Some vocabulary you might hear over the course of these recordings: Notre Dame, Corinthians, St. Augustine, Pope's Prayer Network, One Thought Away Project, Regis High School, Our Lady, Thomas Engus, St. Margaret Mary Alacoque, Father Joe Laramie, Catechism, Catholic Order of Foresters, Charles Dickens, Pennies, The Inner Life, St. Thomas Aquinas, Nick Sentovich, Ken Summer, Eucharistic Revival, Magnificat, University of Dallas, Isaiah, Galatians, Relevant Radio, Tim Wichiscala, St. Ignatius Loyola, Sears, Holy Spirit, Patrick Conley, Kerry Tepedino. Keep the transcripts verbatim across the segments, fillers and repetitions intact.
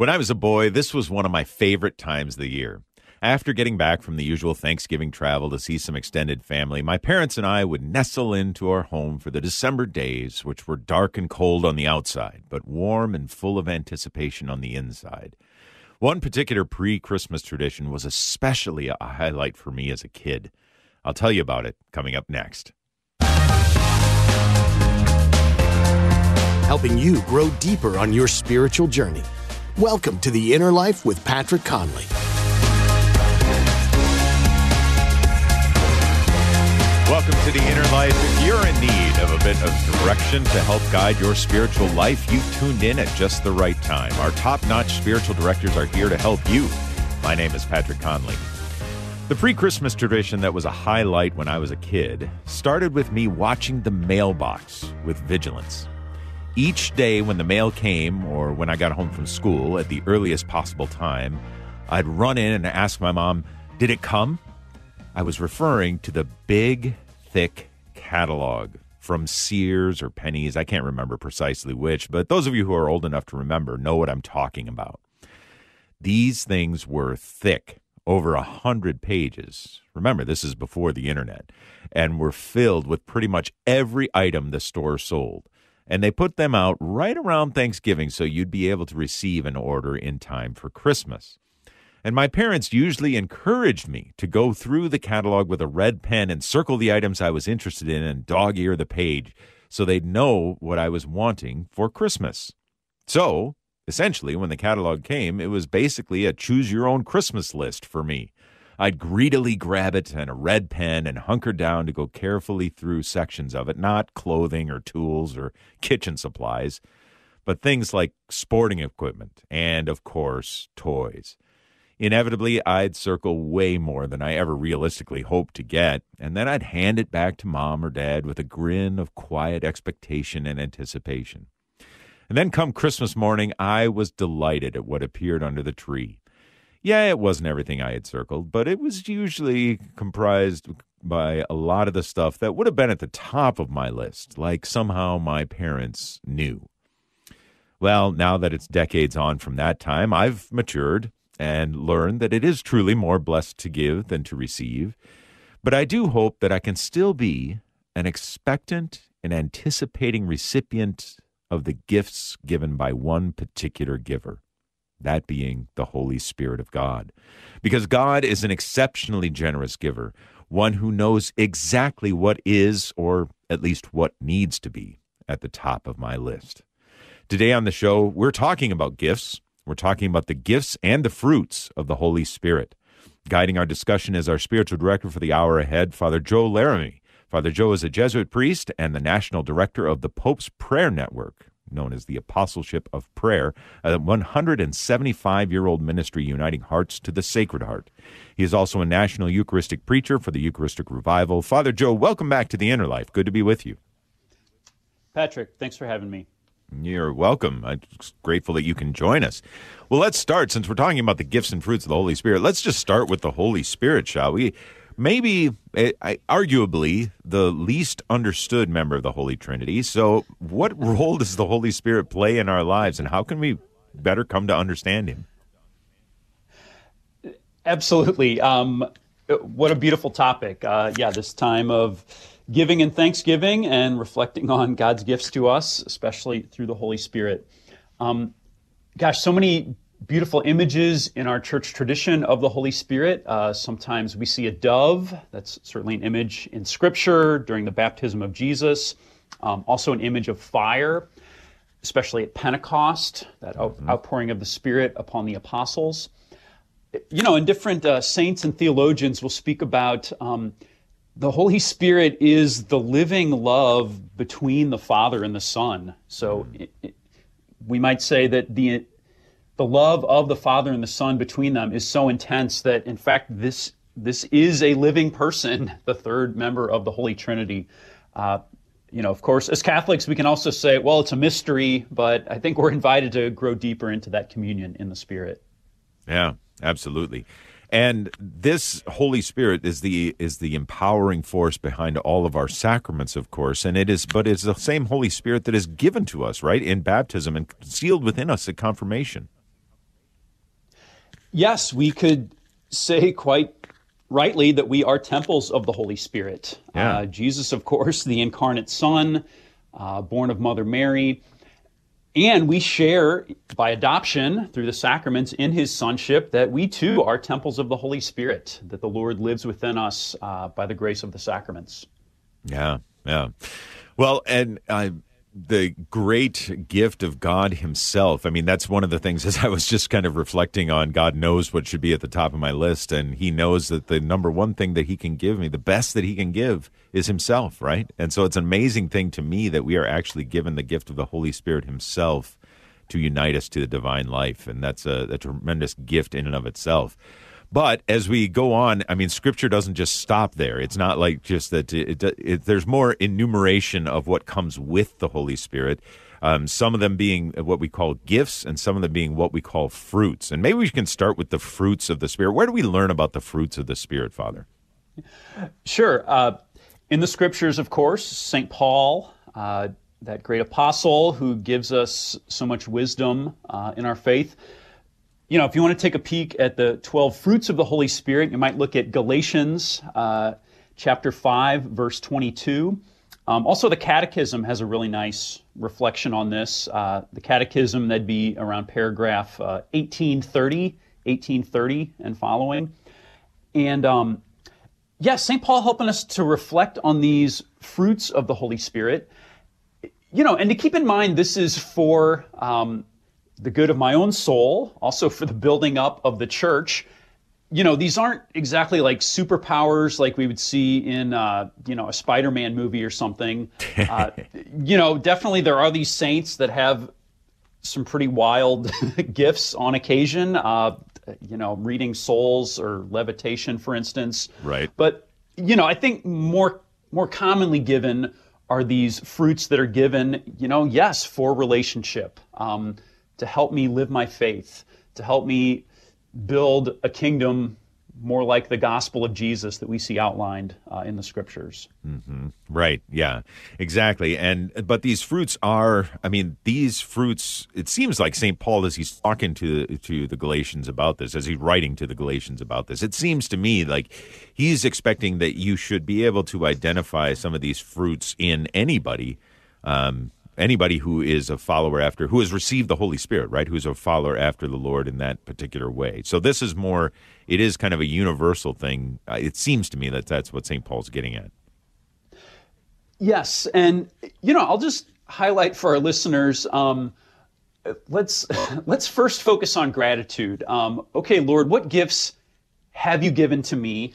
When I was a boy, this was one of my favorite times of the year. After getting back from the usual Thanksgiving travel to see some extended family, my parents and I would nestle into our home for the December days, which were dark and cold on the outside, but warm and full of anticipation on the inside. One particular pre-Christmas tradition was especially a highlight for me as a kid. I'll tell you about it coming up next. Helping you grow deeper on your spiritual journey. Welcome to The Inner Life with Patrick Conley. Welcome to The Inner Life. If you're in need of a bit of direction to help guide your spiritual life, you've tuned in at just the right time. Our top-notch spiritual directors are here to help you. My name is Patrick Conley. The pre-Christmas tradition that was a highlight when I was a kid started with me watching the mailbox with vigilance. Each day when the mail came, or when I got home from school at the earliest possible time, I'd run in and ask my mom, "Did it come?" I was referring to the big, thick catalog from Sears or Pennies. I can't remember precisely which, but those of you who are old enough to remember know what I'm talking about. These things were thick, over a hundred pages. Remember, this is before the internet, and were filled with pretty much every item the store sold. And they put them out right around Thanksgiving so you'd be able to receive an order in time for Christmas. And my parents usually encouraged me to go through the catalog with a red pen and circle the items I was interested in and dog-ear the page so they'd know what I was wanting for Christmas. So, essentially, when the catalog came, it was basically a choose-your-own-Christmas list for me. I'd greedily grab it and a red pen and hunker down to go carefully through sections of it, not clothing or tools or kitchen supplies, but things like sporting equipment and, of course, toys. Inevitably, I'd circle way more than I ever realistically hoped to get, and then I'd hand it back to Mom or Dad with a grin of quiet expectation and anticipation. And then come Christmas morning, I was delighted at what appeared under the tree. Yeah, it wasn't everything I had circled, but it was usually comprised by a lot of the stuff that would have been at the top of my list, like somehow my parents knew. Well, now that it's decades on from that time, I've matured and learned that it is truly more blessed to give than to receive. But I do hope that I can still be an expectant and anticipating recipient of the gifts given by one particular giver. That being the Holy Spirit of God. Because God is an exceptionally generous giver, one who knows exactly what is, or at least what needs to be, at the top of my list. Today on the show, we're talking about gifts. We're talking about the gifts and the fruits of the Holy Spirit. Guiding our discussion is our spiritual director for the hour ahead, Father Joe Laramie. Father Joe is a Jesuit priest and the national director of the Pope's Prayer Network, known as the Apostleship of Prayer, a one hundred seventy-five-year-old ministry uniting hearts to the Sacred Heart. He is also a national Eucharistic preacher for the Eucharistic Revival. Father Joe, welcome back to The Inner Life. Good to be with you. Patrick, thanks for having me. You're welcome. I'm grateful that you can join us. Well, let's start, since we're talking about the gifts and fruits of the Holy Spirit, let's just start with the Holy Spirit, shall we? Maybe, arguably, the least understood member of the Holy Trinity. So what role does the Holy Spirit play in our lives, and how can we better come to understand him? Absolutely. Um, what a beautiful topic. Uh, yeah, this time of giving and thanksgiving and reflecting on God's gifts to us, especially through the Holy Spirit. Um, gosh, so many beautiful images in our church tradition of the Holy Spirit. Uh, sometimes we see a dove. That's certainly an image in Scripture during the baptism of Jesus. Um, also an image of fire, especially at Pentecost, that out- mm-hmm. outpouring of the Spirit upon the apostles. You know, and different uh, saints and theologians will speak about um, the Holy Spirit is the living love between the Father and the Son. So mm-hmm. it, it, we might say that the The love of the Father and the Son between them is so intense that, in fact, this this is a living person, the third member of the Holy Trinity. Uh, you know, of course, as Catholics, we can also say, well, it's a mystery, but I think we're invited to grow deeper into that communion in the Spirit. Yeah, absolutely. And this Holy Spirit is the is the empowering force behind all of our sacraments, of course, and it is, but it's the same Holy Spirit that is given to us, right, in baptism and sealed within us at confirmation. Yes, we could say quite rightly that we are temples of the Holy Spirit. Yeah. Uh, Jesus, of course, the incarnate Son, uh, born of Mother Mary. And we share by adoption through the sacraments in his sonship that we too are temples of the Holy Spirit, that the Lord lives within us uh, by the grace of the sacraments. Yeah, yeah. Well, and I... the great gift of God himself. I mean, that's one of the things as I was just kind of reflecting on. God knows what should be at the top of my list, and he knows that the number one thing that he can give me, the best that he can give, is himself, right? And so it's an amazing thing to me that we are actually given the gift of the Holy Spirit himself to unite us to the divine life, and that's a, a tremendous gift in and of itself. But as we go on, I mean, Scripture doesn't just stop there. It's not like just that it, it, it, there's more enumeration of what comes with the Holy Spirit, um, some of them being what we call gifts and some of them being what we call fruits. And maybe we can start with the fruits of the Spirit. Where do we learn about the fruits of the Spirit, Father? Sure. Uh, in the Scriptures, of course, Saint Paul, uh, that great apostle who gives us so much wisdom uh, in our faith. You know, if you want to take a peek at the twelve fruits of the Holy Spirit, you might look at Galatians uh, chapter five, verse twenty-two. Um, also, the Catechism has a really nice reflection on this. Uh, the Catechism, that'd be around paragraph uh, eighteen thirty, eighteen thirty and following. And um, yeah, Saint Paul helping us to reflect on these fruits of the Holy Spirit. You know, and to keep in mind, this is for... Um, the good of my own soul, also for the building up of the church. You know, these aren't exactly like superpowers like we would see in, uh, you know, a Spider-Man movie or something. Uh, you know, definitely there are these saints that have some pretty wild gifts on occasion. Uh, you know, reading souls or levitation, for instance. Right. But, you know, I think more more commonly given are these fruits that are given, you know, yes, for relationship. Um, to help me live my faith, to help me build a kingdom more like the gospel of Jesus that we see outlined uh, in the Scriptures. Mm-hmm. Right, yeah, exactly. And but these fruits are, I mean, these fruits, it seems like Saint Paul, as he's talking to, to the Galatians about this, as he's writing to the Galatians about this, it seems to me like he's expecting that you should be able to identify some of these fruits in anybody, um, anybody who is a follower after, who has received the Holy Spirit, right, who's a follower after the Lord in that particular way. So this is more, it is kind of a universal thing. It seems to me that that's what Saint Paul's getting at. Yes, and, you know, I'll just highlight for our listeners, um, let's let's first focus on gratitude. Um, okay, Lord, what gifts have you given to me?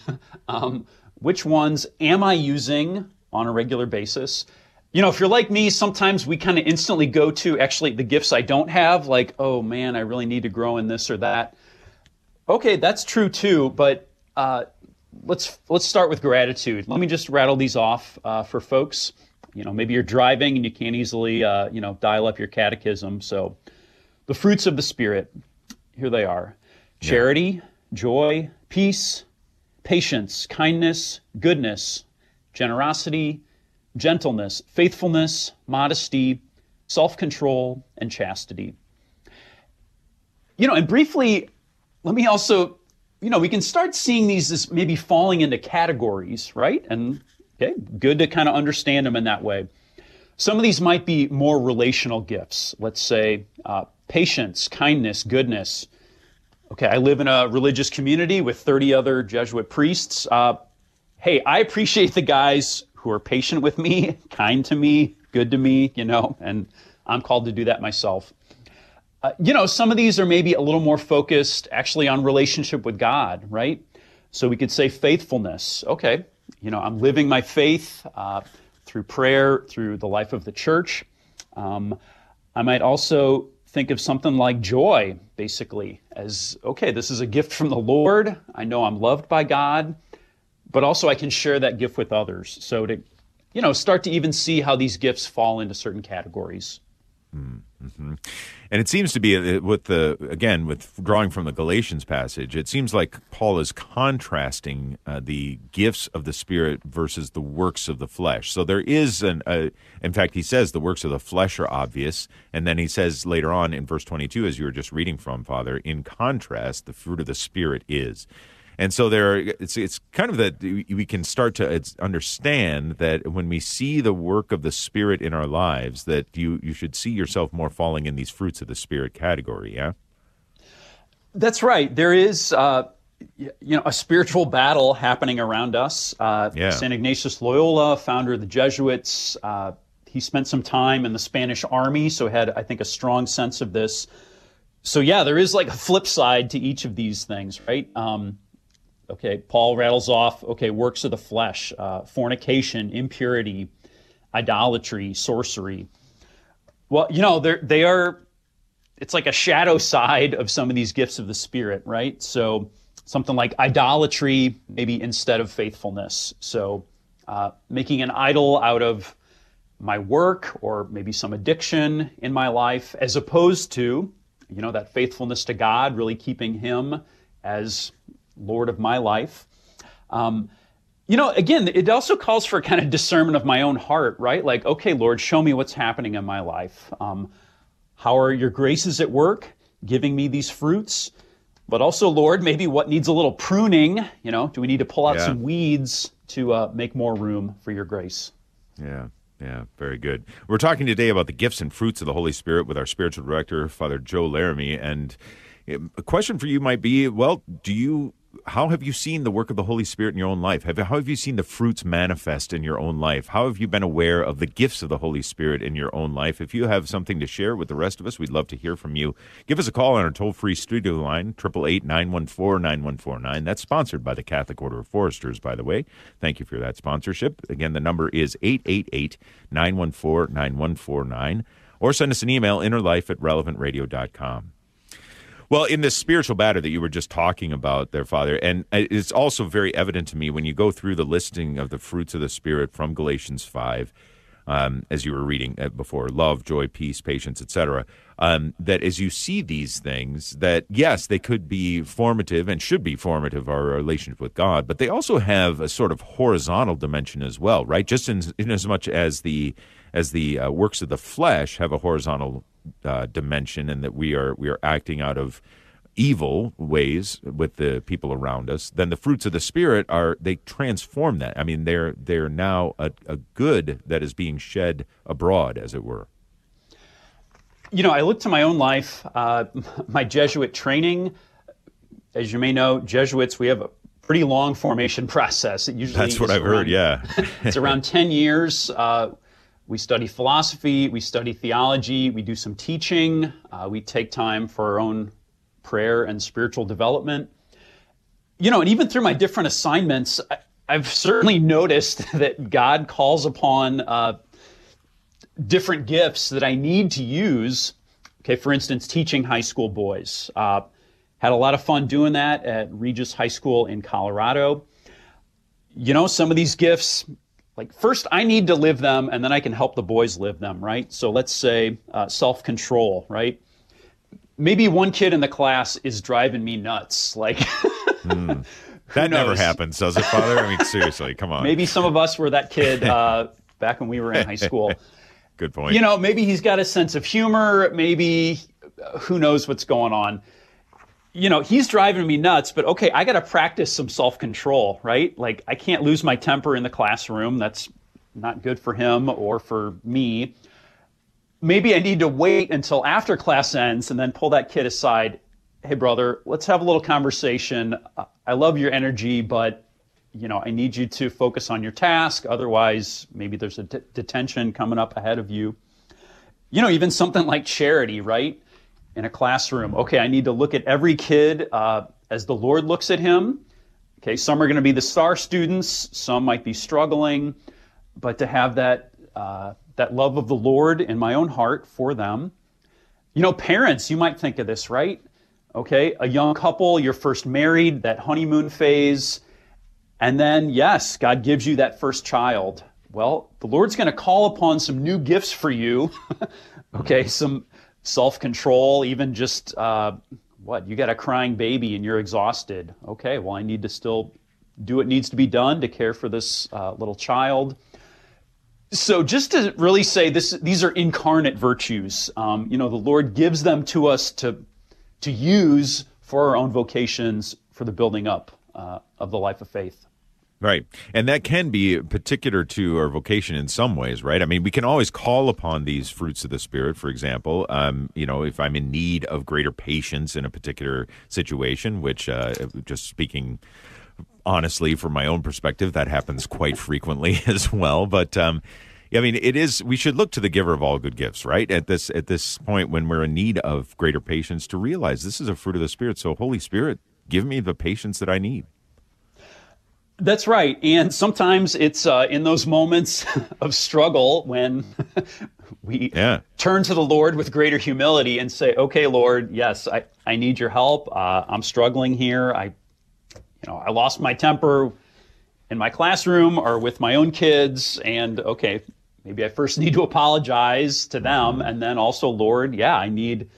Um, which ones am I using on a regular basis? You know, if you're like me, sometimes we kind of instantly go to actually the gifts I don't have, like, oh man, I really need to grow in this or that. Okay, that's true too, but uh, let's let's start with gratitude. Let me just rattle these off uh, for folks. You know, maybe you're driving and you can't easily, uh, you know, dial up your catechism. So the fruits of the Spirit, here they are. Charity, joy, peace, patience, kindness, goodness, generosity, gentleness, faithfulness, modesty, self-control, and chastity. You know, and briefly, let me also, you know, we can start seeing these as maybe falling into categories, right? And okay, good to kind of understand them in that way. Some of these might be more relational gifts. Let's say uh, patience, kindness, goodness. Okay, I live in a religious community with thirty other Jesuit priests. Uh, hey, I appreciate the guys who are patient with me, kind to me, good to me, you know, and I'm called to do that myself. Uh, you know, some of these are maybe a little more focused actually on relationship with God, right? So we could say faithfulness. Okay, you know, I'm living my faith uh, through prayer, through the life of the church. Um, I might also think of something like joy, basically, as, okay, this is a gift from the Lord. I know I'm loved by God, but also I can share that gift with others. So to, you know, start to even see how these gifts fall into certain categories. Mm-hmm. And it seems to be with the, again, with drawing from the Galatians passage, it seems like Paul is contrasting uh, the gifts of the Spirit versus the works of the flesh. So there is an, uh, in fact, he says the works of the flesh are obvious. And then he says later on in verse twenty-two, as you were just reading from, Father, in contrast, the fruit of the Spirit is. And so there, are, it's it's kind of that we can start to understand that when we see the work of the Spirit in our lives, that you, you should see yourself more falling in these fruits of the Spirit category, yeah? That's right. There is, uh, you know, a spiritual battle happening around us. Uh, yeah. Saint Ignatius Loyola, founder of the Jesuits, uh, he spent some time in the Spanish army, so had, I think, a strong sense of this. So yeah, there is like a flip side to each of these things, right? Um Okay, Paul rattles off, okay, works of the flesh, uh, fornication, impurity, idolatry, sorcery. Well, you know, they are, it's like a shadow side of some of these gifts of the Spirit, right? So something like idolatry, maybe instead of faithfulness. So uh, making an idol out of my work or maybe some addiction in my life, as opposed to, you know, that faithfulness to God, really keeping Him as Lord of my life. Um, you know, again, it also calls for kind of discernment of my own heart, right? Like, okay, Lord, show me what's happening in my life. Um, how are your graces at work, giving me these fruits? But also, Lord, maybe what needs a little pruning, you know, do we need to pull out yeah. some weeds to uh, make more room for your grace? Yeah. Yeah, very good. We're talking today about the gifts and fruits of the Holy Spirit with our spiritual director, Father Joe Laramie. And a question for you might be, well, do you, how have you seen the work of the Holy Spirit in your own life? Have, how have you seen the fruits manifest in your own life? How have you been aware of the gifts of the Holy Spirit in your own life? If you have something to share with the rest of us, we'd love to hear from you. Give us a call on our toll-free studio line, eight eight eight, nine one four, nine one four nine. That's sponsored by the Catholic Order of Foresters, by the way. Thank you for that sponsorship. Again, the number is eight eight eight, nine one four, nine one four nine. Or send us an email, innerlife at relevant radio dot com. Well, in this spiritual battle that you were just talking about there, Father, and it's also very evident to me when you go through the listing of the fruits of the Spirit from Galatians five, um, as you were reading before, love, joy, peace, patience, et cetera, um, that as you see these things, that yes, they could be formative and should be formative of our relationship with God, but they also have a sort of horizontal dimension as well, right? Just in, in as much as the, as the uh, works of the flesh have a horizontal dimension. Uh, dimension and that we are we are acting out of evil ways with the people around us, then the fruits of the Spirit are, they transform that. I mean, they're they're now a, a good that is being shed abroad, as it were. You know, I look to my own life, uh, my Jesuit training. As you may know, Jesuits, we have a pretty long formation process. It usually that's what I've around, heard. Yeah, it's around ten years. Uh, We study philosophy, we study theology, we do some teaching, uh, we take time for our own prayer and spiritual development. You know, and even through my different assignments, I, I've certainly noticed that God calls upon uh, different gifts that I need to use. Okay, for instance, teaching high school boys. Uh, had a lot of fun doing that at Regis High School in Colorado. You know, some of these gifts, like, first, I need to live them, and then I can help the boys live them, right? So let's say uh, self-control, right? Maybe one kid in the class is driving me nuts. Like, mm. That never happens, does it, Father? I mean, seriously, come on. Maybe some of us were that kid uh, back when we were in high school. Good point. You know, maybe he's got a sense of humor. Maybe uh, who knows what's going on. You know, he's driving me nuts, but okay, I got to practice some self-control, right? Like, I can't lose my temper in the classroom. That's not good for him or for me. Maybe I need to wait until after class ends and then pull that kid aside. Hey, brother, let's have a little conversation. I love your energy, but, you know, I need you to focus on your task. Otherwise, maybe there's a d- detention coming up ahead of you. You know, even something like charity, right? In a classroom, okay, I need to look at every kid uh, as the Lord looks at him. Okay, some are going to be the star students, some might be struggling, but to have that uh, that love of the Lord in my own heart for them. You know, parents, you might think of this, right? Okay, a young couple, you're first married, that honeymoon phase, and then, yes, God gives you that first child. Well, the Lord's going to call upon some new gifts for you okay, some self-control, even just, uh, what, you got a crying baby and you're exhausted. Okay, well, I need to still do what needs to be done to care for this uh, little child. So just to really say this, these are incarnate virtues. Um, you know, the Lord gives them to us to, to use for our own vocations, for the building up uh, of the life of faith. Right. And that can be particular to our vocation in some ways, right? I mean, we can always call upon these fruits of the Spirit, for example. Um, you know, if I'm in need of greater patience in a particular situation, which uh, just speaking honestly from my own perspective, that happens quite frequently as well. But, um, I mean, it is, we should look to the giver of all good gifts, right? At this at this point when we're in need of greater patience to realize this is a fruit of the Spirit. So Holy Spirit, give me the patience that I need. That's right. And sometimes it's uh, in those moments of struggle when we yeah. turn to the Lord with greater humility and say, okay, Lord, yes, I, I need your help. Uh, I'm struggling here. I, you know, I lost my temper in my classroom or with my own kids. And okay, maybe I first need to apologize to them. And then also, Lord, yeah, I need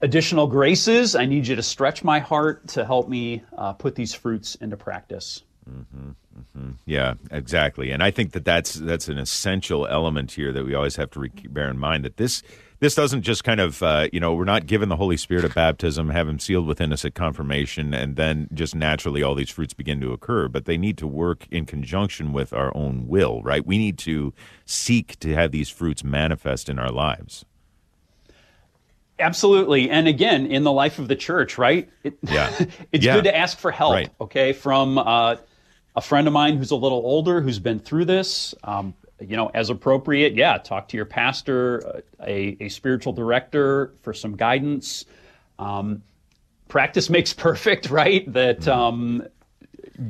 additional graces. I need you to stretch my heart to help me uh, put these fruits into practice. Mm-hmm, mm-hmm. Yeah, exactly. And I think that that's, that's an essential element here that we always have to re- bear in mind, that this this doesn't just kind of, uh, you know, we're not given the Holy Spirit at baptism, have him sealed within us at confirmation, and then just naturally all these fruits begin to occur. But they need to work in conjunction with our own will, right? We need to seek to have these fruits manifest in our lives. Absolutely. And again, in the life of the church, right? It, yeah. it's yeah. good to ask for help, right. okay, from uh, a friend of mine who's a little older, who's been through this, um, you know, as appropriate. Yeah, talk to your pastor, a, a spiritual director for some guidance. Um, practice makes perfect, right? That, mm-hmm. um,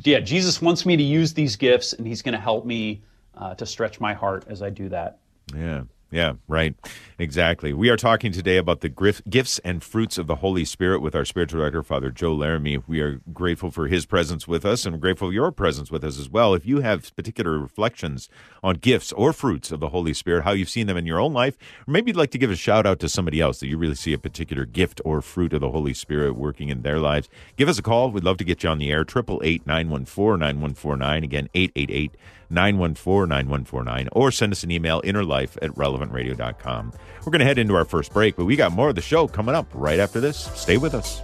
yeah, Jesus wants me to use these gifts, and he's going to help me uh, to stretch my heart as I do that. Yeah. Yeah, right. Exactly. We are talking today about the gifts and fruits of the Holy Spirit with our spiritual director, Father Joe Laramie. We are grateful for his presence with us, and grateful for your presence with us as well. If you have particular reflections on gifts or fruits of the Holy Spirit, how you've seen them in your own life, or maybe you'd like to give a shout out to somebody else that you really see a particular gift or fruit of the Holy Spirit working in their lives, give us a call. We'd love to get you on the air. eight eight eight, nine one four, nine one four nine. Again, eight eight eight, nine one four, nine one four nine. Or send us an email, innerlife at relevant radio dot com. We're going to head into our first break, but we got more of the show coming up right after this. Stay with us.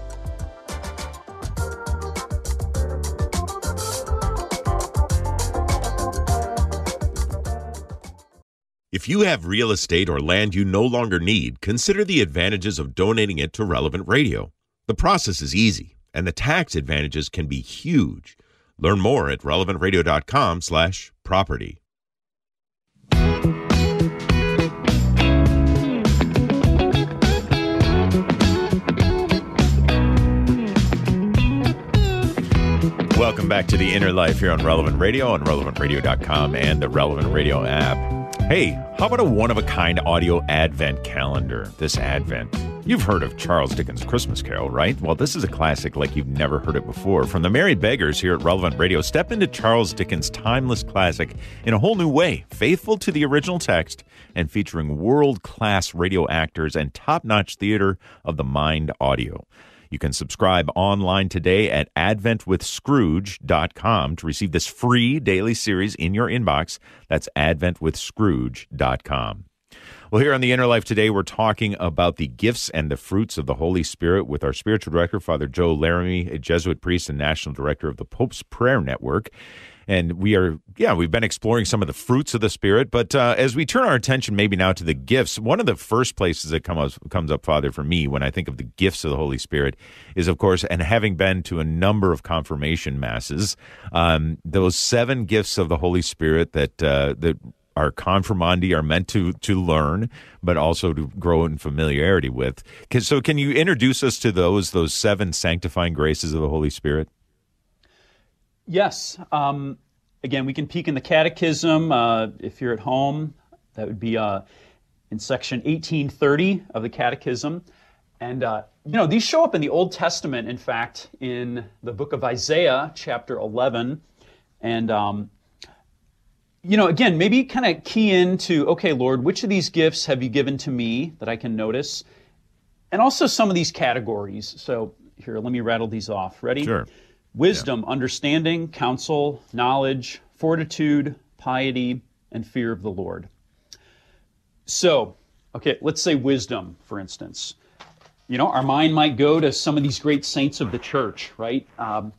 If you have real estate or land you no longer need, consider the advantages of donating it to Relevant Radio. The process is easy, and the tax advantages can be huge. Learn more at relevant radio dot com slash property. Welcome back to The Inner Life here on Relevant Radio, on relevant radio dot com and the Relevant Radio app. Hey, how about a one-of-a-kind audio advent calendar this Advent? You've heard of Charles Dickens' Christmas Carol, right? Well, this is a classic like you've never heard it before. From the Merry Beggars here at Relevant Radio, step into Charles Dickens' timeless classic in a whole new way, faithful to the original text and featuring world-class radio actors and top-notch theater of the mind audio. You can subscribe online today at advent with scrooge dot com to receive this free daily series in your inbox. That's advent with scrooge dot com. Well, here on The Inner Life today, we're talking about the gifts and the fruits of the Holy Spirit with our spiritual director, Father Joe Laramie, a Jesuit priest and national director of the Pope's Prayer Network. And we are, yeah, we've been exploring some of the fruits of the Spirit. But uh, as we turn our attention maybe now to the gifts, one of the first places that come up, comes up, Father, for me when I think of the gifts of the Holy Spirit is, of course, and having been to a number of confirmation masses, um, those seven gifts of the Holy Spirit that uh, that our confirmandi are meant to to learn, but also to grow in familiarity with. So can you introduce us to those those seven sanctifying graces of the Holy Spirit? Yes. Um, again, we can peek in the Catechism. Uh, if you're at home, that would be uh, in section eighteen thirty of the Catechism. And, uh, you know, these show up in the Old Testament, in fact, in the book of Isaiah, chapter eleven. And, um, you know, again, maybe kind of key into, okay, Lord, which of these gifts have you given to me that I can notice? And also some of these categories. So here, let me rattle these off. Ready? Sure. Wisdom, yeah. Understanding, counsel, knowledge, fortitude, piety, and fear of the Lord. So, okay, let's say wisdom, for instance. You know, our mind might go to some of these great saints of the church, right? Um,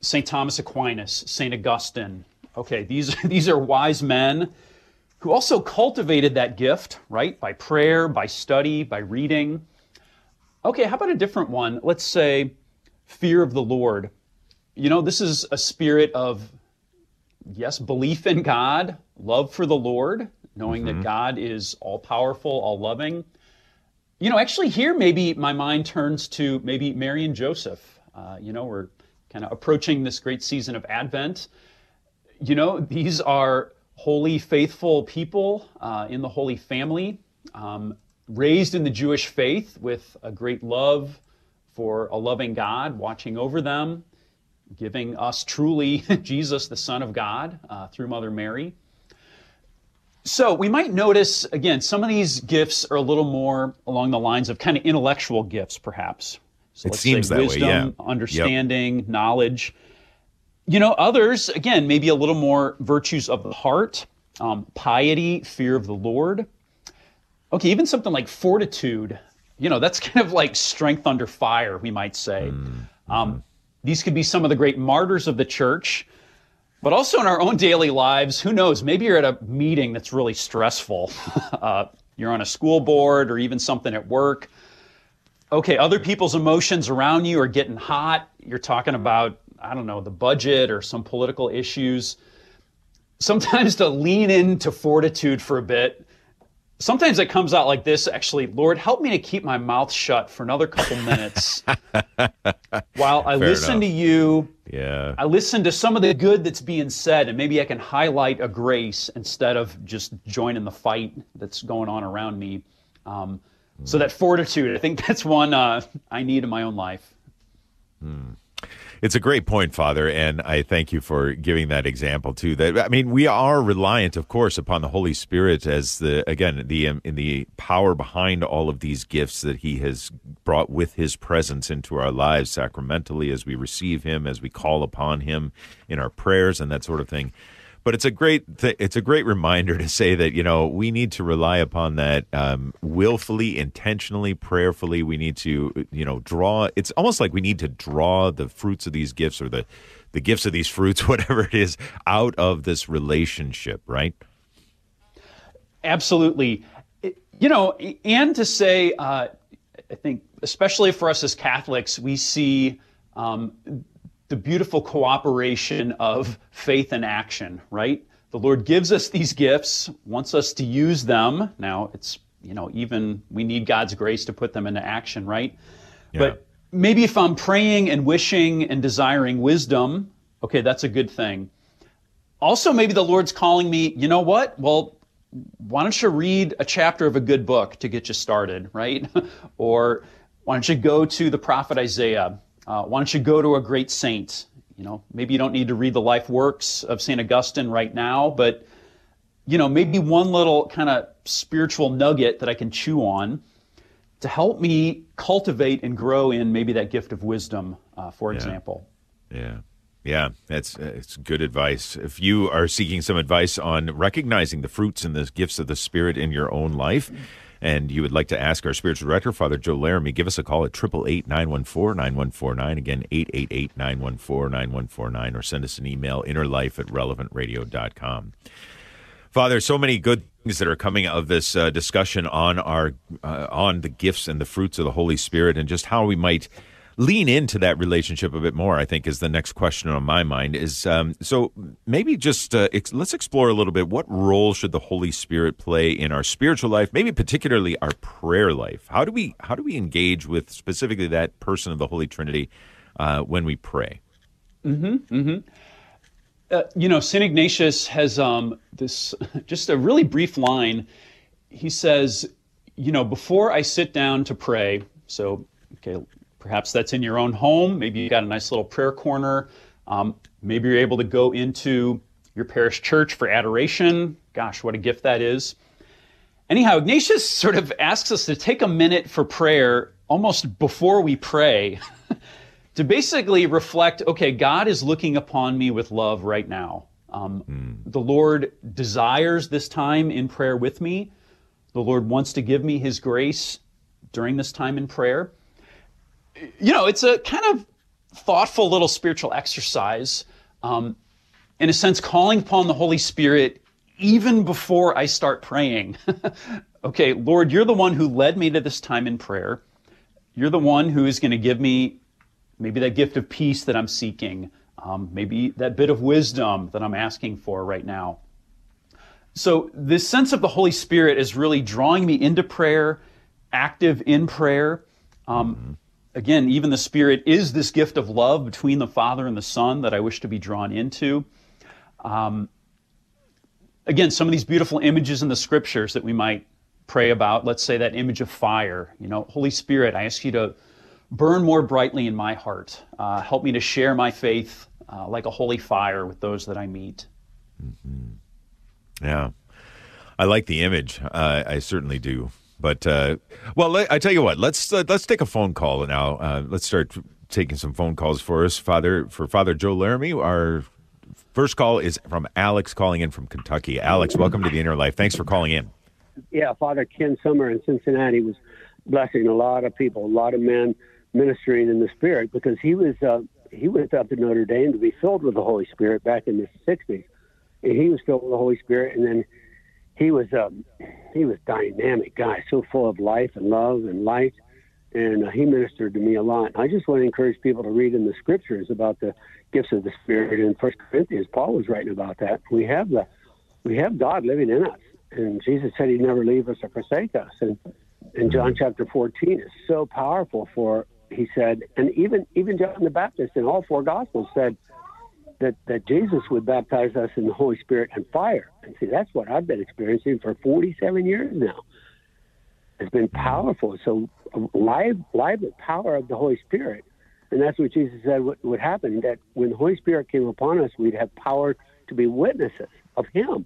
Saint Thomas Aquinas, Saint Augustine. Okay, these, these are wise men who also cultivated that gift, right? By prayer, by study, by reading. Okay, how about a different one? Let's say fear of the Lord. You know, this is a spirit of, yes, belief in God, love for the Lord, knowing mm-hmm. that God is all-powerful, all-loving. You know, actually here maybe my mind turns to maybe Mary and Joseph. Uh, you know, we're kind of approaching this great season of Advent. You know, these are holy, faithful people uh, in the Holy Family, um, raised in the Jewish faith with a great love for a loving God, watching over them, giving us truly Jesus, the Son of God, uh, through Mother Mary. So we might notice, again, some of these gifts are a little more along the lines of kind of intellectual gifts, perhaps. So it let's seems say that wisdom, way, yeah. understanding, yep. knowledge. You know, others, again, maybe a little more virtues of the heart, um, piety, fear of the Lord. Okay, even something like fortitude. You know, that's kind of like strength under fire, we might say. Mm-hmm. Um, these could be some of the great martyrs of the church. But also in our own daily lives, who knows, maybe you're at a meeting that's really stressful. uh, you're on a school board or even something at work. Okay, other people's emotions around you are getting hot. You're talking about, I don't know, the budget or some political issues. Sometimes to lean into fortitude for a bit. Sometimes it comes out like this, actually, Lord, help me to keep my mouth shut for another couple minutes while I Fair listen enough. to you. Yeah. I listen to some of the good that's being said, and maybe I can highlight a grace instead of just joining the fight that's going on around me. Um, mm. So that fortitude, I think that's one uh, I need in my own life. Mm. It's a great point, Father, and I thank you for giving that example too. That I mean, we are reliant, of course, upon the Holy Spirit as the again the um, in the power behind all of these gifts that He has brought with His presence into our lives sacramentally as we receive Him, as we call upon Him in our prayers and that sort of thing. But it's a great th- it's a great reminder to say that, you know, we need to rely upon that um, willfully, intentionally, prayerfully. We need to, you know, draw. It's almost like we need to draw the fruits of these gifts or the, the gifts of these fruits, whatever it is, out of this relationship, right? Absolutely. You know, and to say, uh, I think, especially for us as Catholics, we see um the beautiful cooperation of faith and action, right? The Lord gives us these gifts, wants us to use them. Now, it's, you know, even we need God's grace to put them into action, right? Yeah. But maybe if I'm praying and wishing and desiring wisdom, okay, that's a good thing. Also, maybe the Lord's calling me, you know what? Well, why don't you read a chapter of a good book to get you started, right? Or why don't you go to the prophet Isaiah? Uh, why don't you go to a great saint? You know, maybe you don't need to read the life works of Saint Augustine right now, but, you know, maybe one little kind of spiritual nugget that I can chew on to help me cultivate and grow in maybe that gift of wisdom, uh, for yeah. example. Yeah. Yeah, that's it's good advice. If you are seeking some advice on recognizing the fruits and the gifts of the Spirit in your own life, and you would like to ask our spiritual director, Father Joe Laramie, give us a call at eight eight eight, nine one four, nine one four nine. Again, eight eight eight, nine one four, nine one four nine, or send us an email, innerlife at relevant radio dot com. Father, so many good things that are coming of this uh, discussion on our uh, on the gifts and the fruits of the Holy Spirit and just how we might lean into that relationship a bit more, I think, is the next question on my mind. Is um, so maybe just uh, ex- let's explore a little bit, what role should the Holy Spirit play in our spiritual life, maybe particularly our prayer life? How do we how do we engage with specifically that person of the Holy Trinity uh, when we pray? Mm-hmm, mm-hmm. Uh, you know, Saint Ignatius has um, this just a really brief line. He says, you know, before I sit down to pray, so, okay, perhaps that's in your own home. Maybe you've got a nice little prayer corner. Um, maybe you're able to go into your parish church for adoration. Gosh, what a gift that is. Anyhow, Ignatius sort of asks us to take a minute for prayer almost before we pray to basically reflect, okay, God is looking upon me with love right now. Um, mm. The Lord desires this time in prayer with me. The Lord wants to give me his grace during this time in prayer. You know, it's a kind of thoughtful little spiritual exercise, um, in a sense, calling upon the Holy Spirit even before I start praying. Okay, Lord, you're the one who led me to this time in prayer. You're the one who is going to give me maybe that gift of peace that I'm seeking, um, maybe that bit of wisdom that I'm asking for right now. So this sense of the Holy Spirit is really drawing me into prayer, active in prayer. Um, mm-hmm. Again, even the Spirit is this gift of love between the Father and the Son that I wish to be drawn into. Um, again, some of these beautiful images in the Scriptures that we might pray about, let's say that image of fire. You know, Holy Spirit, I ask you to burn more brightly in my heart. Uh, help me to share my faith uh, like a holy fire with those that I meet. Mm-hmm. Yeah. I like the image. Uh, I certainly do. But, uh, well, I tell you what, let's uh, let's take a phone call now. Uh, let's start taking some phone calls for us. Father, for Father Joe Laramie, our first call is from Alex calling in from Kentucky. Alex, welcome to The Inner Life. Thanks for calling in. Yeah, Father Ken Summer in Cincinnati was blessing a lot of people, a lot of men ministering in the Spirit, because he was uh, he went up to Notre Dame to be filled with the Holy Spirit back in the sixties. And he was filled with the Holy Spirit, and then He was um, he was dynamic guy, so full of life and love and light, and uh, he ministered to me a lot. I just want to encourage people to read in the Scriptures about the gifts of the Spirit. In First Corinthians, Paul was writing about that. We have the we have God living in us, and Jesus said He'd never leave us or forsake us. And in John chapter fourteen is so powerful. For He said, and even even John the Baptist in all four Gospels said that, that Jesus would baptize us in the Holy Spirit and fire. And see, that's what I've been experiencing for forty-seven years now. It's been powerful. So live, live the power of the Holy Spirit. And that's what Jesus said would, would happen, that when the Holy Spirit came upon us, we'd have power to be witnesses of Him.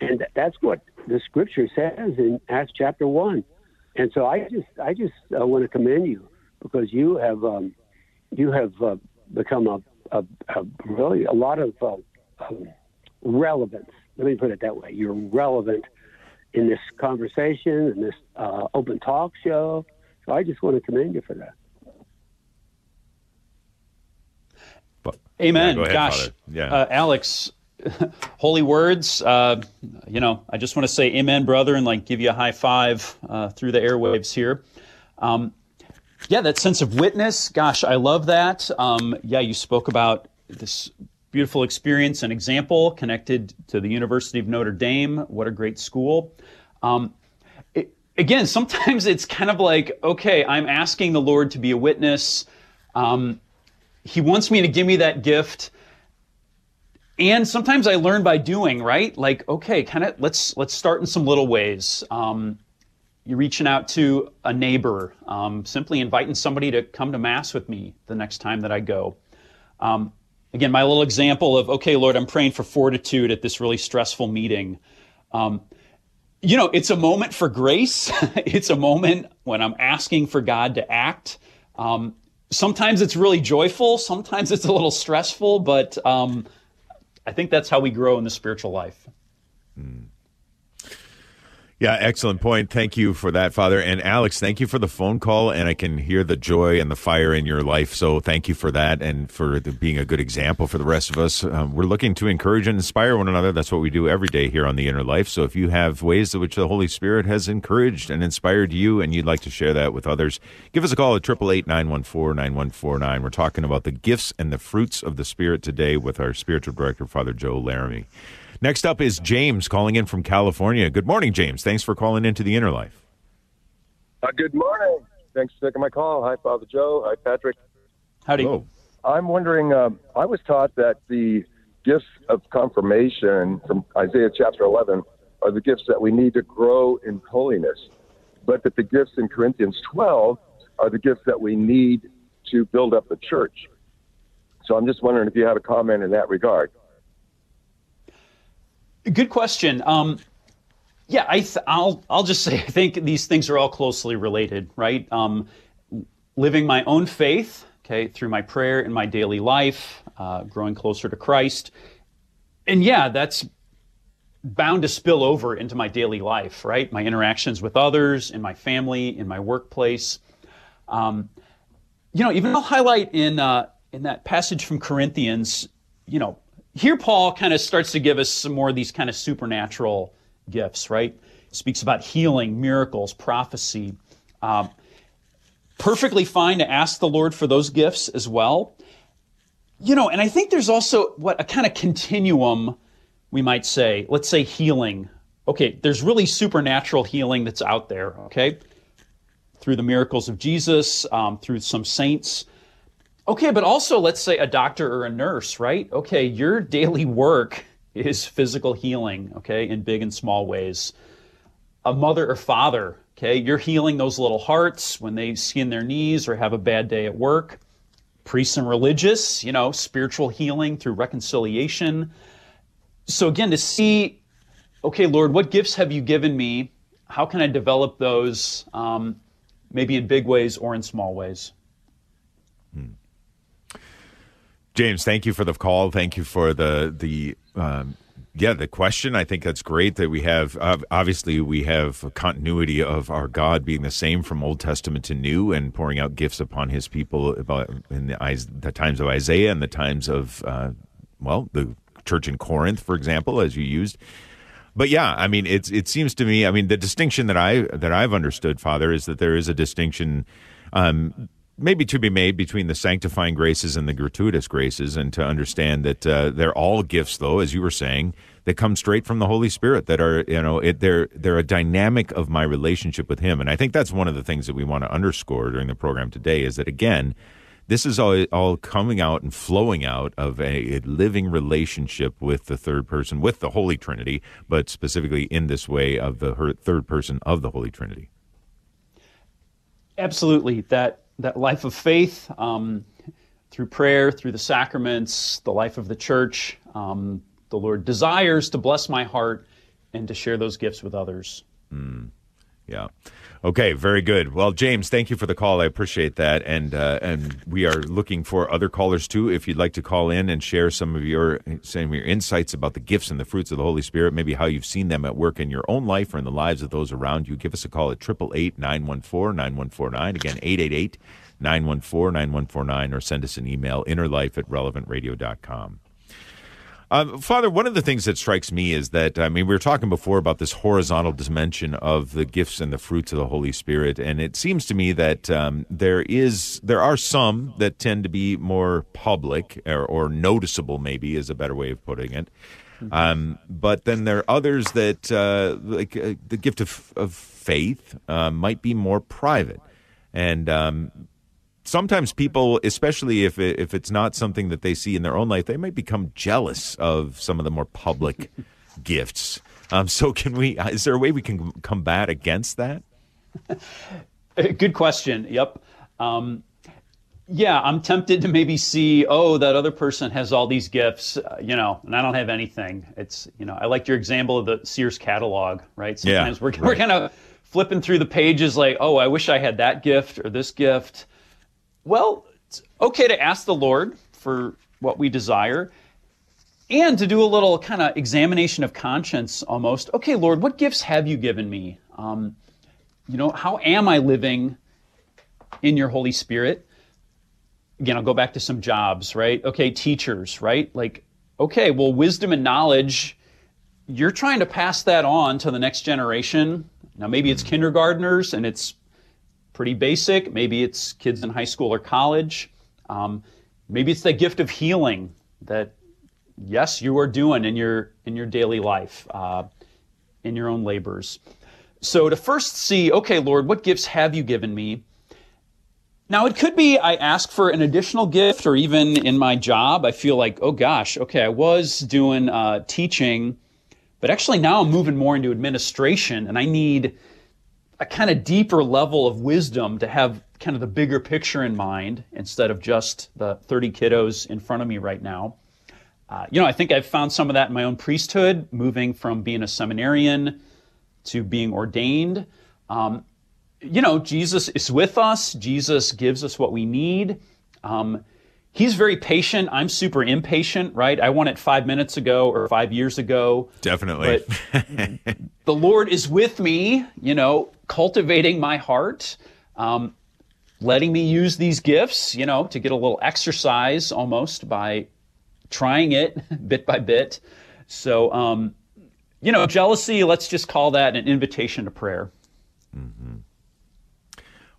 And that's what the Scripture says in Acts chapter one. And so I just I just uh, want to commend you, because you have, um, you have uh, become a A, a really a lot of uh, um, relevance. Let me put it that way. You're relevant in this conversation and this uh, open talk show. So I just want to commend you for that. But, Amen. Yeah, ahead, Gosh, Father. Yeah, uh, Alex, holy words. Uh, you know, I just want to say amen, brother, and like give you a high five uh, through the airwaves here. Um, Yeah, that sense of witness. Gosh, I love that. Um, yeah, you spoke about this beautiful experience and example connected to the University of Notre Dame. What a great school. Um, it, again, sometimes it's kind of like, okay, I'm asking the Lord to be a witness. Um, he wants me to give me that gift. And sometimes I learn by doing, right? Like, okay, kind of let's let's start in some little ways. Um You're reaching out to a neighbor, um, simply inviting somebody to come to Mass with me the next time that I go. Um, again, my little example of, okay, Lord, I'm praying for fortitude at this really stressful meeting. Um, you know, it's a moment for grace. It's a moment when I'm asking for God to act. Um, sometimes it's really joyful. Sometimes it's a little stressful, but um, I think that's how we grow in the spiritual life. Mm. Yeah, excellent point. Thank you for that, Father. And Alex, thank you for the phone call, and I can hear the joy and the fire in your life, so thank you for that and for the, being a good example for the rest of us. Um, we're looking to encourage and inspire one another. That's what we do every day here on The Inner Life. So if you have ways in which the Holy Spirit has encouraged and inspired you and you'd like to share that with others, give us a call at eight eight eight, nine one four, nine one four nine. We're talking about the gifts and the fruits of the Spirit today with our spiritual director, Father Joe Laramie. Next up is James calling in from California. Good morning, James. Thanks for calling into The Inner Life. Uh, good morning. Thanks for taking my call. Hi, Father Joe. Hi, Patrick. Howdy. Hello. I'm wondering, um, I was taught that the gifts of confirmation from Isaiah chapter eleven are the gifts that we need to grow in holiness, but that the gifts in Corinthians twelve are the gifts that we need to build up the church. So I'm just wondering if you have a comment in that regard. Good question. Um, yeah, I th- I'll I'll just say I think these things are all closely related, right? Um, living my own faith, okay, through my prayer and my daily life, uh, growing closer to Christ, and yeah, that's bound to spill over into my daily life, right? My interactions with others, in my family, in my workplace. Um, you know, even I'll highlight in uh, in that passage from Corinthians, you know, here Paul kind of starts to give us some more of these kind of supernatural gifts, right? He speaks about healing, miracles, prophecy. Um, perfectly fine to ask the Lord for those gifts as well. You know, and I think there's also what a kind of continuum, we might say. Let's say healing. Okay, there's really supernatural healing that's out there, okay? Through the miracles of Jesus, um, through some saints. Okay, but also let's say a doctor or a nurse, right? Okay, your daily work is physical healing, okay, in big and small ways. A mother or father, okay, you're healing those little hearts when they skin their knees or have a bad day at work. Priests and religious, you know, spiritual healing through reconciliation. So again, to see, okay, Lord, what gifts have you given me? How can I develop those, um, maybe in big ways or in small ways? Hmm. James, thank you for the call. Thank you for the the um, yeah the question. I think that's great that we have. Obviously, we have a continuity of our God being the same from Old Testament to New, and pouring out gifts upon His people about in the, the times of Isaiah and the times of uh, well, the church in Corinth, for example, as you used. But yeah, I mean, it's it seems to me. I mean, the distinction that I that I've understood, Father, is that there is a distinction. Um, maybe to be made between the sanctifying graces and the gratuitous graces, and to understand that uh, they're all gifts, though, as you were saying, that come straight from the Holy Spirit, that are, you know, it, they're they're a dynamic of my relationship with Him. And I think that's one of the things that we want to underscore during the program today is that, again, this is all, all coming out and flowing out of a, a living relationship with the third person, with the Holy Trinity, but specifically in this way of the third person of the Holy Trinity. Absolutely. That That life of faith, um, through prayer, through the sacraments, the life of the church, um, the Lord desires to bless my heart and to share those gifts with others. Mm. Yeah. Okay, very good. Well, James, thank you for the call. I appreciate that. And uh, and we are looking for other callers, too. If you'd like to call in and share some of your some of your insights about the gifts and the fruits of the Holy Spirit, maybe how you've seen them at work in your own life or in the lives of those around you, give us a call at eight eight eight, nine one four, nine one four nine. Again, eight eight eight, nine one four, nine one four nine, or send us an email, innerlife at relevant radio dot com. Um, Father, one of the things that strikes me is that, I mean, we were talking before about this horizontal dimension of the gifts and the fruits of the Holy Spirit, and it seems to me that um, there is there are some that tend to be more public or, or noticeable, maybe, is a better way of putting it. Um, but then there are others that, uh, like uh, the gift of, of faith, uh, might be more private, and um sometimes people, especially if it, if it's not something that they see in their own life, they might become jealous of some of the more public gifts. Um, so, can we? Is there a way we can combat against that? Good question. Yep. Um, yeah, I'm tempted to maybe see, oh, that other person has all these gifts, uh, you know, and I don't have anything. It's, you know, I liked your example of the Sears catalog, right? Sometimes yeah, we're right. we're kind of flipping through the pages, like, oh, I wish I had that gift or this gift. Well, it's okay to ask the Lord for what we desire and to do a little kind of examination of conscience almost. Okay, Lord, what gifts have you given me? Um, you know, how am I living in your Holy Spirit? Again, I'll go back to some jobs, right? Okay, teachers, right? Like, okay, well, wisdom and knowledge, you're trying to pass that on to the next generation. Now, maybe it's kindergartners and it's pretty basic. Maybe it's kids in high school or college. Um, maybe it's the gift of healing that, yes, you are doing in your in your daily life, uh, in your own labors. So to first see, okay, Lord, what gifts have you given me? Now, it could be I ask for an additional gift, or even in my job, I feel like, oh, gosh, okay, I was doing uh, teaching, but actually now I'm moving more into administration, and I need a kind of deeper level of wisdom to have kind of the bigger picture in mind instead of just the thirty kiddos in front of me right now. Uh, you know, I think I've found some of that in my own priesthood, moving from being a seminarian to being ordained. Um, you know, Jesus is with us. Jesus gives us what we need. Um, he's very patient. I'm super impatient, right? I want it five minutes ago or five years ago. Definitely. But the Lord is with me, you know, cultivating my heart, um, letting me use these gifts, you know, to get a little exercise almost by trying it bit by bit. So, um, you know, jealousy, let's just call that an invitation to prayer. Mm-hmm.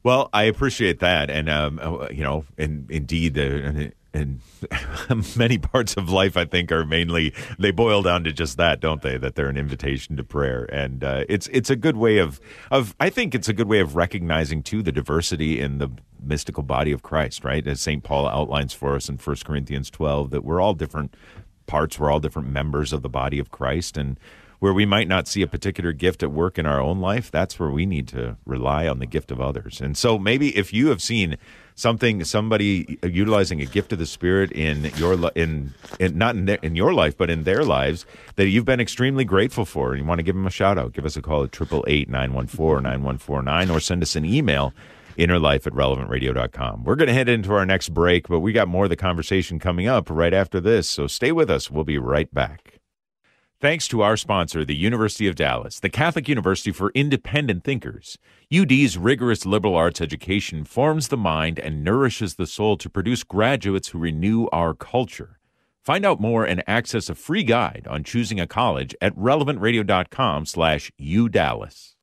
Well, I appreciate that. And, um, you know, and indeed, and, and many parts of life, I think, are mainly, they boil down to just that, don't they? That they're an invitation to prayer. And uh, it's it's a good way of, of, I think it's a good way of recognizing, too, the diversity in the mystical body of Christ, right? As Saint Paul outlines for us in First Corinthians twelve, that we're all different parts, we're all different members of the body of Christ. And where we might not see a particular gift at work in our own life, that's where we need to rely on the gift of others. And so maybe if you have seen something, somebody utilizing a gift of the Spirit in your li- in, in not in, their, in your life, but in their lives, that you've been extremely grateful for, and you want to give them a shout out, give us a call at eight eight eight, nine one four, nine one four nine, or send us an email, innerlife at relevant radio dot com. We're going to head into our next break, but we got more of the conversation coming up right after this, so stay with us. We'll be right back. Thanks to our sponsor, the University of Dallas, the Catholic University for Independent Thinkers. U D's rigorous liberal arts education forms the mind and nourishes the soul to produce graduates who renew our culture. Find out more and access a free guide on choosing a college at relevant radio dot com slash U Dallas.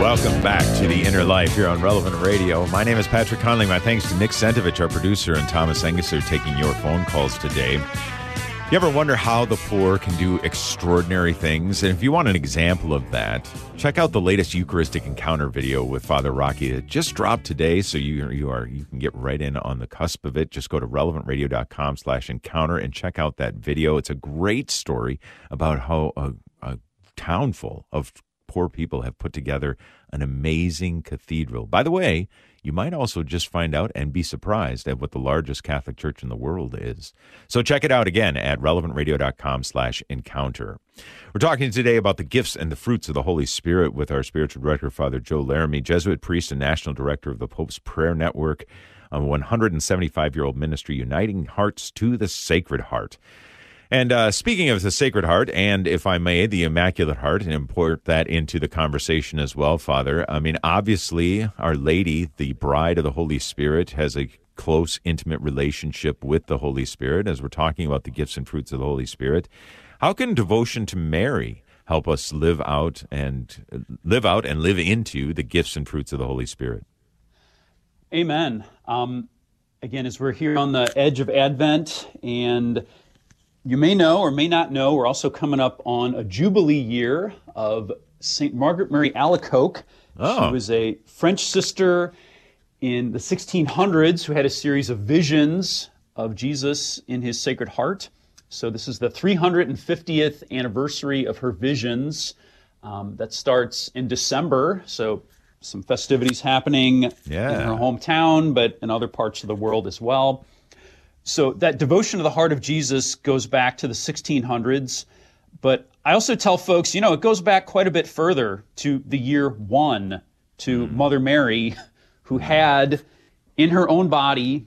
Welcome back to The Inner Life here on Relevant Radio. My name is Patrick Conley. My thanks to Nick Sentovich, our producer, and Thomas Engus are taking your phone calls today. You ever wonder how the poor can do extraordinary things? And if you want an example of that, check out the latest Eucharistic Encounter video with Father Rocky that just dropped today, so you you are you can get right in on the cusp of it. Just go to relevant radio dot com slash encounter and check out that video. It's a great story about how a, a town full of poor people have put together an amazing cathedral. By the way, you might also just find out and be surprised at what the largest Catholic church in the world is. So check it out again at relevant radio dot com slash encounter. We're talking today about the gifts and the fruits of the Holy Spirit with our spiritual director, Father Joe Laramie, Jesuit priest and national director of the Pope's Prayer Network, a one hundred seventy-five-year-old ministry uniting hearts to the Sacred Heart. And uh, speaking of the Sacred Heart, and if I may, the Immaculate Heart, and import that into the conversation as well, Father, I mean, obviously, Our Lady, the Bride of the Holy Spirit, has a close, intimate relationship with the Holy Spirit, as we're talking about the gifts and fruits of the Holy Spirit. How can devotion to Mary help us live out and live out and live into the gifts and fruits of the Holy Spirit? Amen. Um, again, as we're here on the edge of Advent, and you may know or may not know, we're also coming up on a jubilee year of Saint Margaret Mary Alacoque. Oh. She was a French sister in the sixteen hundreds who had a series of visions of Jesus in his Sacred Heart. So this is the three hundred fiftieth anniversary of her visions. Um, that starts in December, so some festivities happening yeah. in her hometown, but in other parts of the world as well. So that devotion to the heart of Jesus goes back to the sixteen hundreds, but I also tell folks, you know, it goes back quite a bit further to the year one, to mm. Mother Mary, who had in her own body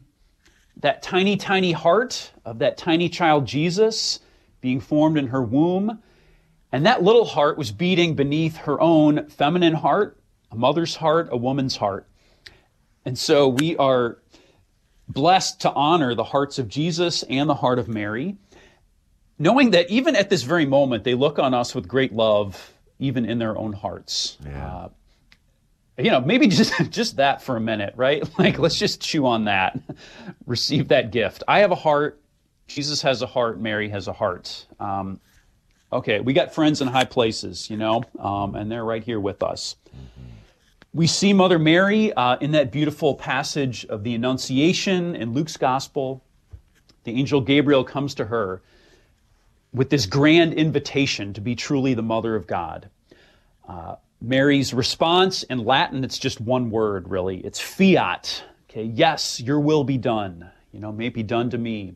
that tiny, tiny heart of that tiny child Jesus being formed in her womb, and that little heart was beating beneath her own feminine heart, a mother's heart, a woman's heart. And so we are blessed to honor the hearts of Jesus and the heart of Mary, knowing that even at this very moment, they look on us with great love, even in their own hearts. Yeah. Uh, you know, maybe just, just that for a minute, right? Like, let's just chew on that, receive that gift. I have a heart, Jesus has a heart, Mary has a heart. Um, okay, we got friends in high places, you know, um, and they're right here with us. Mm-hmm. We see Mother Mary uh, in that beautiful passage of the Annunciation in Luke's Gospel. The angel Gabriel comes to her with this grand invitation to be truly the Mother of God. Uh, Mary's response in Latin, it's just one word, really. It's fiat. Okay, yes, your will be done. You know, may it be done to me,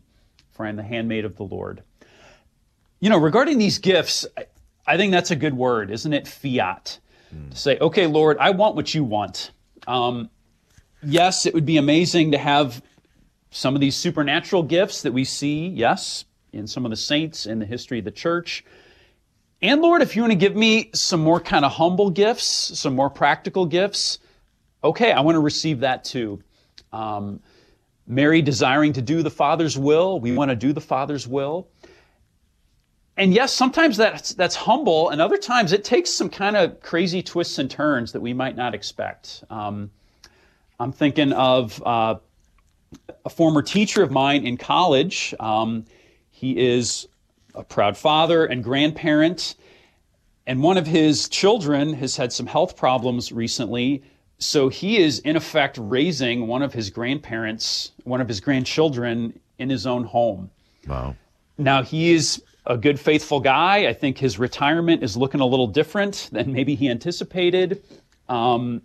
for I am the handmaid of the Lord. You know, regarding these gifts, I, I think that's a good word, isn't it? Fiat. Mm. To say, okay, Lord, I want what you want. Um, yes, it would be amazing to have some of these supernatural gifts that we see, yes, in some of the saints in the history of the church. And Lord, if you want to give me some more kind of humble gifts, some more practical gifts, okay, I want to receive that too. Um, Mary desiring to do the Father's will, we want to do the Father's will. And yes, sometimes that's, that's humble, and other times it takes some kind of crazy twists and turns that we might not expect. Um, I'm thinking of uh, a former teacher of mine in college. Um, he is a proud father and grandparent, and one of his children has had some health problems recently, so he is in effect raising one of his grandparents, one of his grandchildren in his own home. Wow. Now, he is a good, faithful guy. I think his retirement is looking a little different than maybe he anticipated. Um,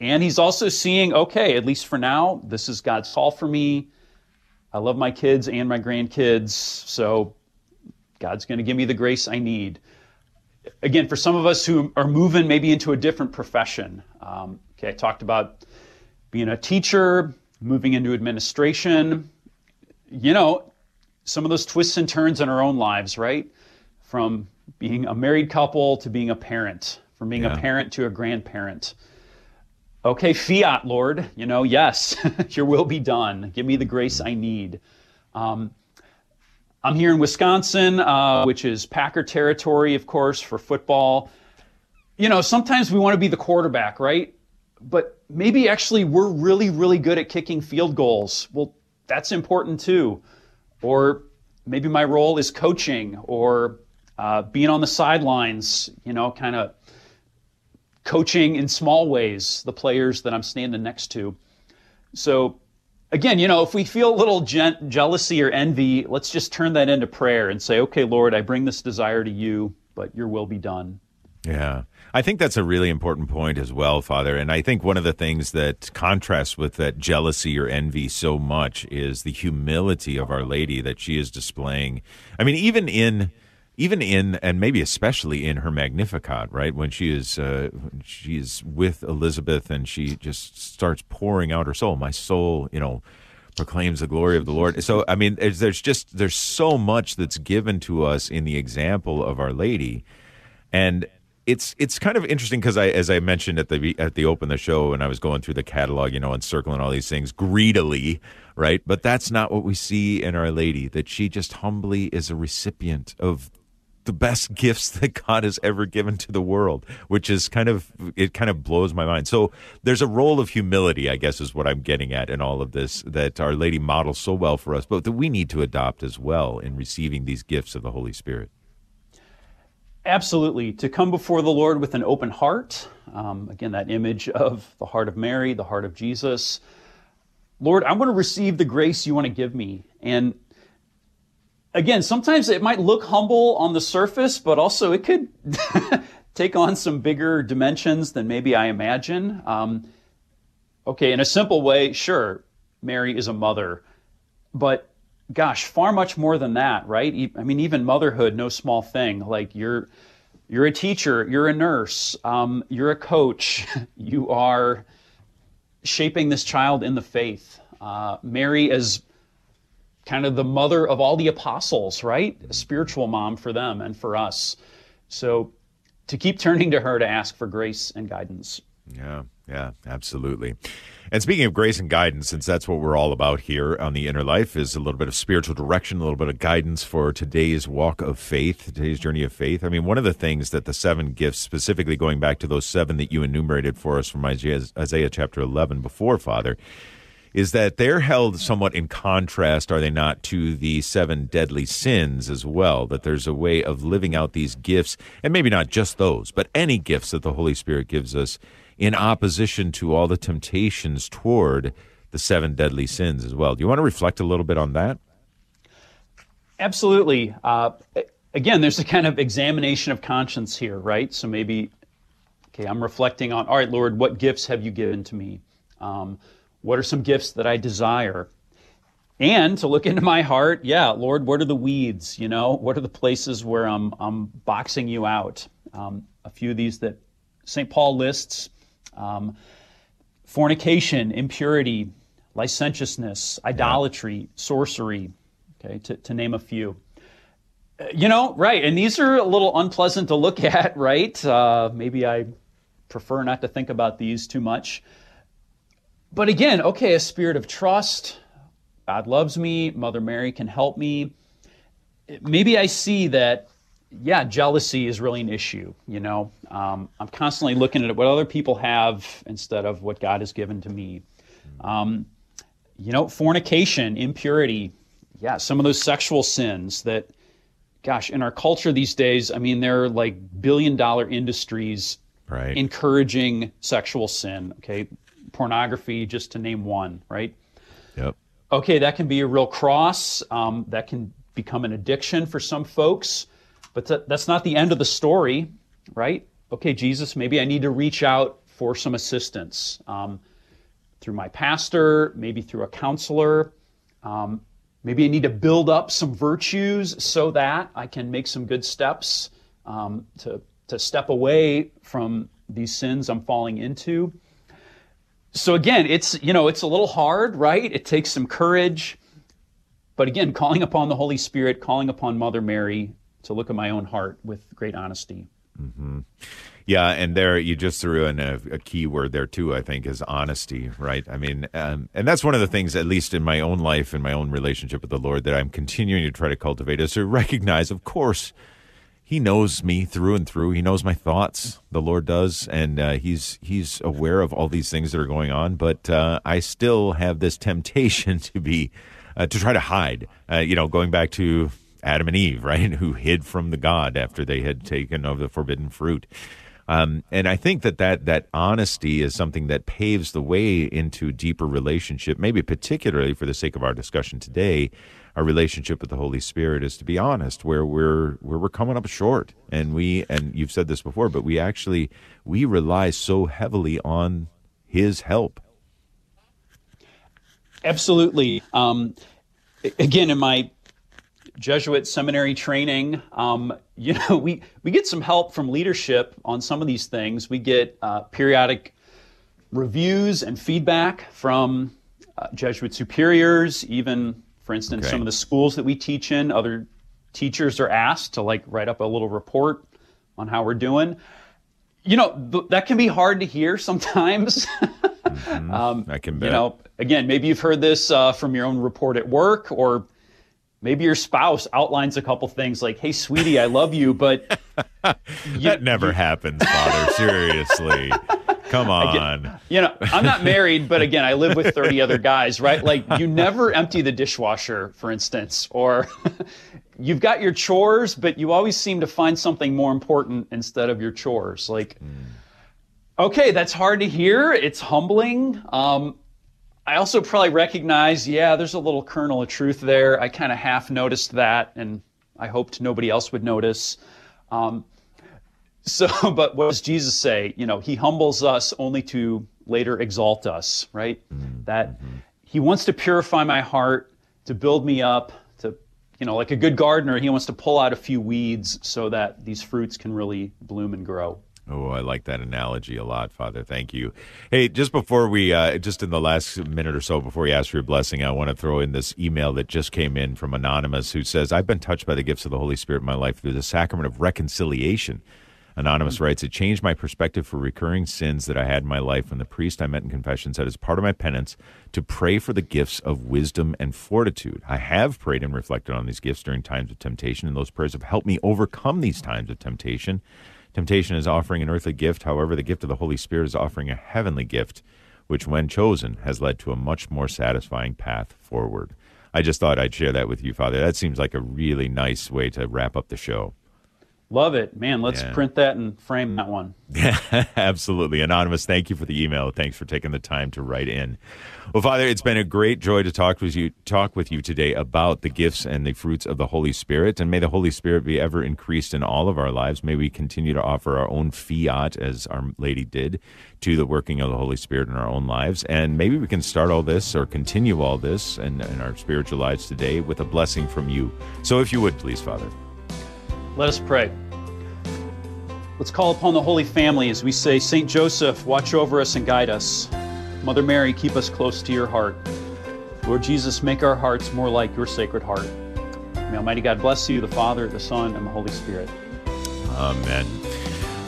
and he's also seeing, okay, at least for now, this is God's call for me. I love my kids and my grandkids, so God's going to give me the grace I need. Again, for some of us who are moving maybe into a different profession. Um, okay, I talked about being a teacher, moving into administration. You know, some of those twists and turns in our own lives, right? From being a married couple to being a parent, from being yeah. a parent to a grandparent. Okay, fiat, Lord, you know, yes, your will be done. Give me the grace I need. Um, I'm here in Wisconsin, uh, which is Packer territory, of course, for football. You know, sometimes we want to be the quarterback, right? But maybe actually we're really, really good at kicking field goals. Well, that's important too. Or maybe my role is coaching or uh, being on the sidelines, you know, kind of coaching in small ways the players that I'm standing next to. So again, you know, if we feel a little je- jealousy or envy, let's just turn that into prayer and say, okay, Lord, I bring this desire to you, but your will be done. Yeah. I think that's a really important point as well, Father. And I think one of the things that contrasts with that jealousy or envy so much is the humility of Our Lady that she is displaying. I mean, even in... Even in, and maybe especially in her Magnificat, right? When she is uh, she is with Elizabeth and she just starts pouring out her soul. My soul, you know, proclaims the glory of the Lord. So, I mean, there's just, there's so much that's given to us in the example of Our Lady. And it's it's kind of interesting because I, as I mentioned at the at the open the show, and I was going through the catalog, you know, and circling all these things greedily, right? But that's not what we see in Our Lady, that she just humbly is a recipient of the best gifts that God has ever given to the world, which is kind of, it kind of blows my mind. So there's a role of humility, I guess, is what I'm getting at in all of this, that Our Lady models so well for us, but that we need to adopt as well in receiving these gifts of the Holy Spirit. Absolutely. To come before the Lord with an open heart. Um, again, that image of the heart of Mary, the heart of Jesus. Lord, I want to receive the grace you want to give me. And again, sometimes it might look humble on the surface, but also it could take on some bigger dimensions than maybe I imagine. Um, okay, in a simple way, sure, Mary is a mother, but gosh, far much more than that, right? I mean, even motherhood, no small thing. Like you're, you're a teacher, you're a nurse, um, you're a coach, you are shaping this child in the faith. Uh, Mary is kind of the mother of all the apostles, right? A spiritual mom for them and for us. So to keep turning to her to ask for grace and guidance. Yeah, yeah, absolutely. And speaking of grace and guidance, since that's what we're all about here on The Inner Life, is a little bit of spiritual direction, a little bit of guidance for today's walk of faith, today's journey of faith. I mean, one of the things that the seven gifts, specifically going back to those seven that you enumerated for us from Isaiah, Isaiah chapter eleven before, Father, is that they're held somewhat in contrast, are they not, to the seven deadly sins as well, that there's a way of living out these gifts, and maybe not just those, but any gifts that the Holy Spirit gives us in opposition to all the temptations toward the seven deadly sins as well. Do you want to reflect a little bit on that? Absolutely. Uh, again, there's a kind of examination of conscience here, right? So maybe, okay, I'm reflecting on, all right, Lord, what gifts have you given to me? Um, what are some gifts that I desire? And to look into my heart, yeah, Lord, what are the weeds, you know? What are the places where I'm, I'm boxing you out? Um, a few of these that Saint Paul lists, um, fornication, impurity, licentiousness, idolatry, sorcery, okay, to, to name a few. You know, right, and these are a little unpleasant to look at, right? Uh, maybe I prefer not to think about these too much. But again, okay, a spirit of trust, God loves me, Mother Mary can help me. Maybe I see that, yeah, jealousy is really an issue, you know. Um, I'm constantly looking at what other people have instead of what God has given to me. Um, you know, fornication, impurity, yeah, some of those sexual sins that, gosh, in our culture these days, I mean, there are like billion-dollar industries right. encouraging sexual sin, okay? Pornography, just to name one, right? Yep. Okay, that can be a real cross. Um, that can become an addiction for some folks, but th- that's not the end of the story, right? Okay, Jesus, maybe I need to reach out for some assistance um, through my pastor, maybe through a counselor. Um, maybe I need to build up some virtues so that I can make some good steps um, to, to step away from these sins I'm falling into. So again, it's, you know, it's a little hard, right? It takes some courage. But again, calling upon the Holy Spirit, calling upon Mother Mary to look at my own heart with great honesty. Mm-hmm. Yeah, and there you just threw in a, a key word there too, I think, is honesty, right? I mean, um, and that's one of the things, at least in my own life, in my own relationship with the Lord, that I'm continuing to try to cultivate is to recognize, of course, He knows me through and through. He knows my thoughts. The Lord does, and uh, he's he's aware of all these things that are going on. But uh, I still have this temptation to be uh, to try to hide. Uh, you know, going back to Adam and Eve, right, who hid from the God after they had taken of the forbidden fruit. Um, and I think that, that that honesty is something that paves the way into deeper relationship. Maybe particularly for the sake of our discussion today, our relationship with the Holy Spirit is to be honest, where we're where we're coming up short, and we and you've said this before, but we actually we rely so heavily on His help. Absolutely. Um, again, in my Jesuit seminary training, um, you know, we, we get some help from leadership on some of these things. We get uh, periodic reviews and feedback from uh, Jesuit superiors, even, for instance, okay. some of the schools that we teach in. Other teachers are asked to, like, write up a little report on how we're doing. You know, th- that can be hard to hear sometimes. mm-hmm. um, I can bet. You know, again, maybe you've heard this uh, from your own report at work, or maybe your spouse outlines a couple things like, hey, sweetie, I love you, but... You, that never you, happens, Father. Seriously. Come on. Get, you know, I'm not married, but again, I live with thirty other guys, right? Like, you never empty the dishwasher, for instance, or you've got your chores, but you always seem to find something more important instead of your chores. Like, mm. okay, that's hard to hear. It's humbling. Um I also probably recognize, yeah, there's a little kernel of truth there. I kind of half noticed that, and I hoped nobody else would notice. Um, so, but what does Jesus say? You know, He humbles us only to later exalt us, right? Mm-hmm. That He wants to purify my heart, to build me up, to, you know, like a good gardener, He wants to pull out a few weeds so that these fruits can really bloom and grow. Oh, I like that analogy a lot, Father. Thank you. Hey, just before we, uh, just in the last minute or so before we ask for your blessing, I want to throw in this email that just came in from Anonymous, who says, I've been touched by the gifts of the Holy Spirit in my life through the sacrament of reconciliation. Anonymous mm-hmm. writes, it changed my perspective for recurring sins that I had in my life when the priest I met in confession said as part of my penance to pray for the gifts of wisdom and fortitude. I have prayed and reflected on these gifts during times of temptation, and those prayers have helped me overcome these times of temptation. Temptation is offering an earthly gift. However, the gift of the Holy Spirit is offering a heavenly gift, which, when chosen, has led to a much more satisfying path forward. I just thought I'd share that with you, Father. That seems like a really nice way to wrap up the show. Love it. Man, let's yeah. print that and frame that one. Yeah, absolutely. Anonymous, thank you for the email. Thanks for taking the time to write in. Well, Father, it's been a great joy to talk with you, talk with you today about the gifts and the fruits of the Holy Spirit. And may the Holy Spirit be ever increased in all of our lives. May we continue to offer our own fiat, as Our Lady did, to the working of the Holy Spirit in our own lives. And maybe we can start all this or continue all this in, in our spiritual lives today with a blessing from you. So if you would, please, Father. Let us pray. Let's call upon the Holy Family as we say, Saint Joseph, watch over us and guide us. Mother Mary, keep us close to your heart. Lord Jesus, make our hearts more like your sacred heart. May Almighty God bless you, the Father, the Son, and the Holy Spirit. Amen.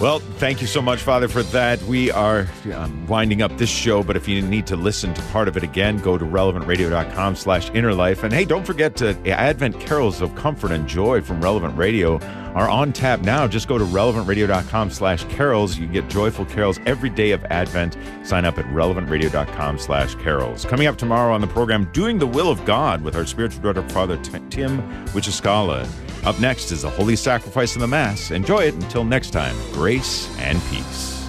Well, thank you so much, Father, for that. We are um, winding up this show, but if you need to listen to part of it again, go to relevantradio.com slash innerlife. And hey, don't forget to Advent Carols of Comfort and Joy from Relevant Radio are on tap now. Just go to relevantradio.com slash carols. You get joyful carols every day of Advent. Sign up at relevantradio.com slash carols. Coming up tomorrow on the program, Doing the Will of God with our spiritual director, Father T- Tim Wichiscala. Up next is the Holy Sacrifice of the Mass. Enjoy it. Until next time, grace and peace.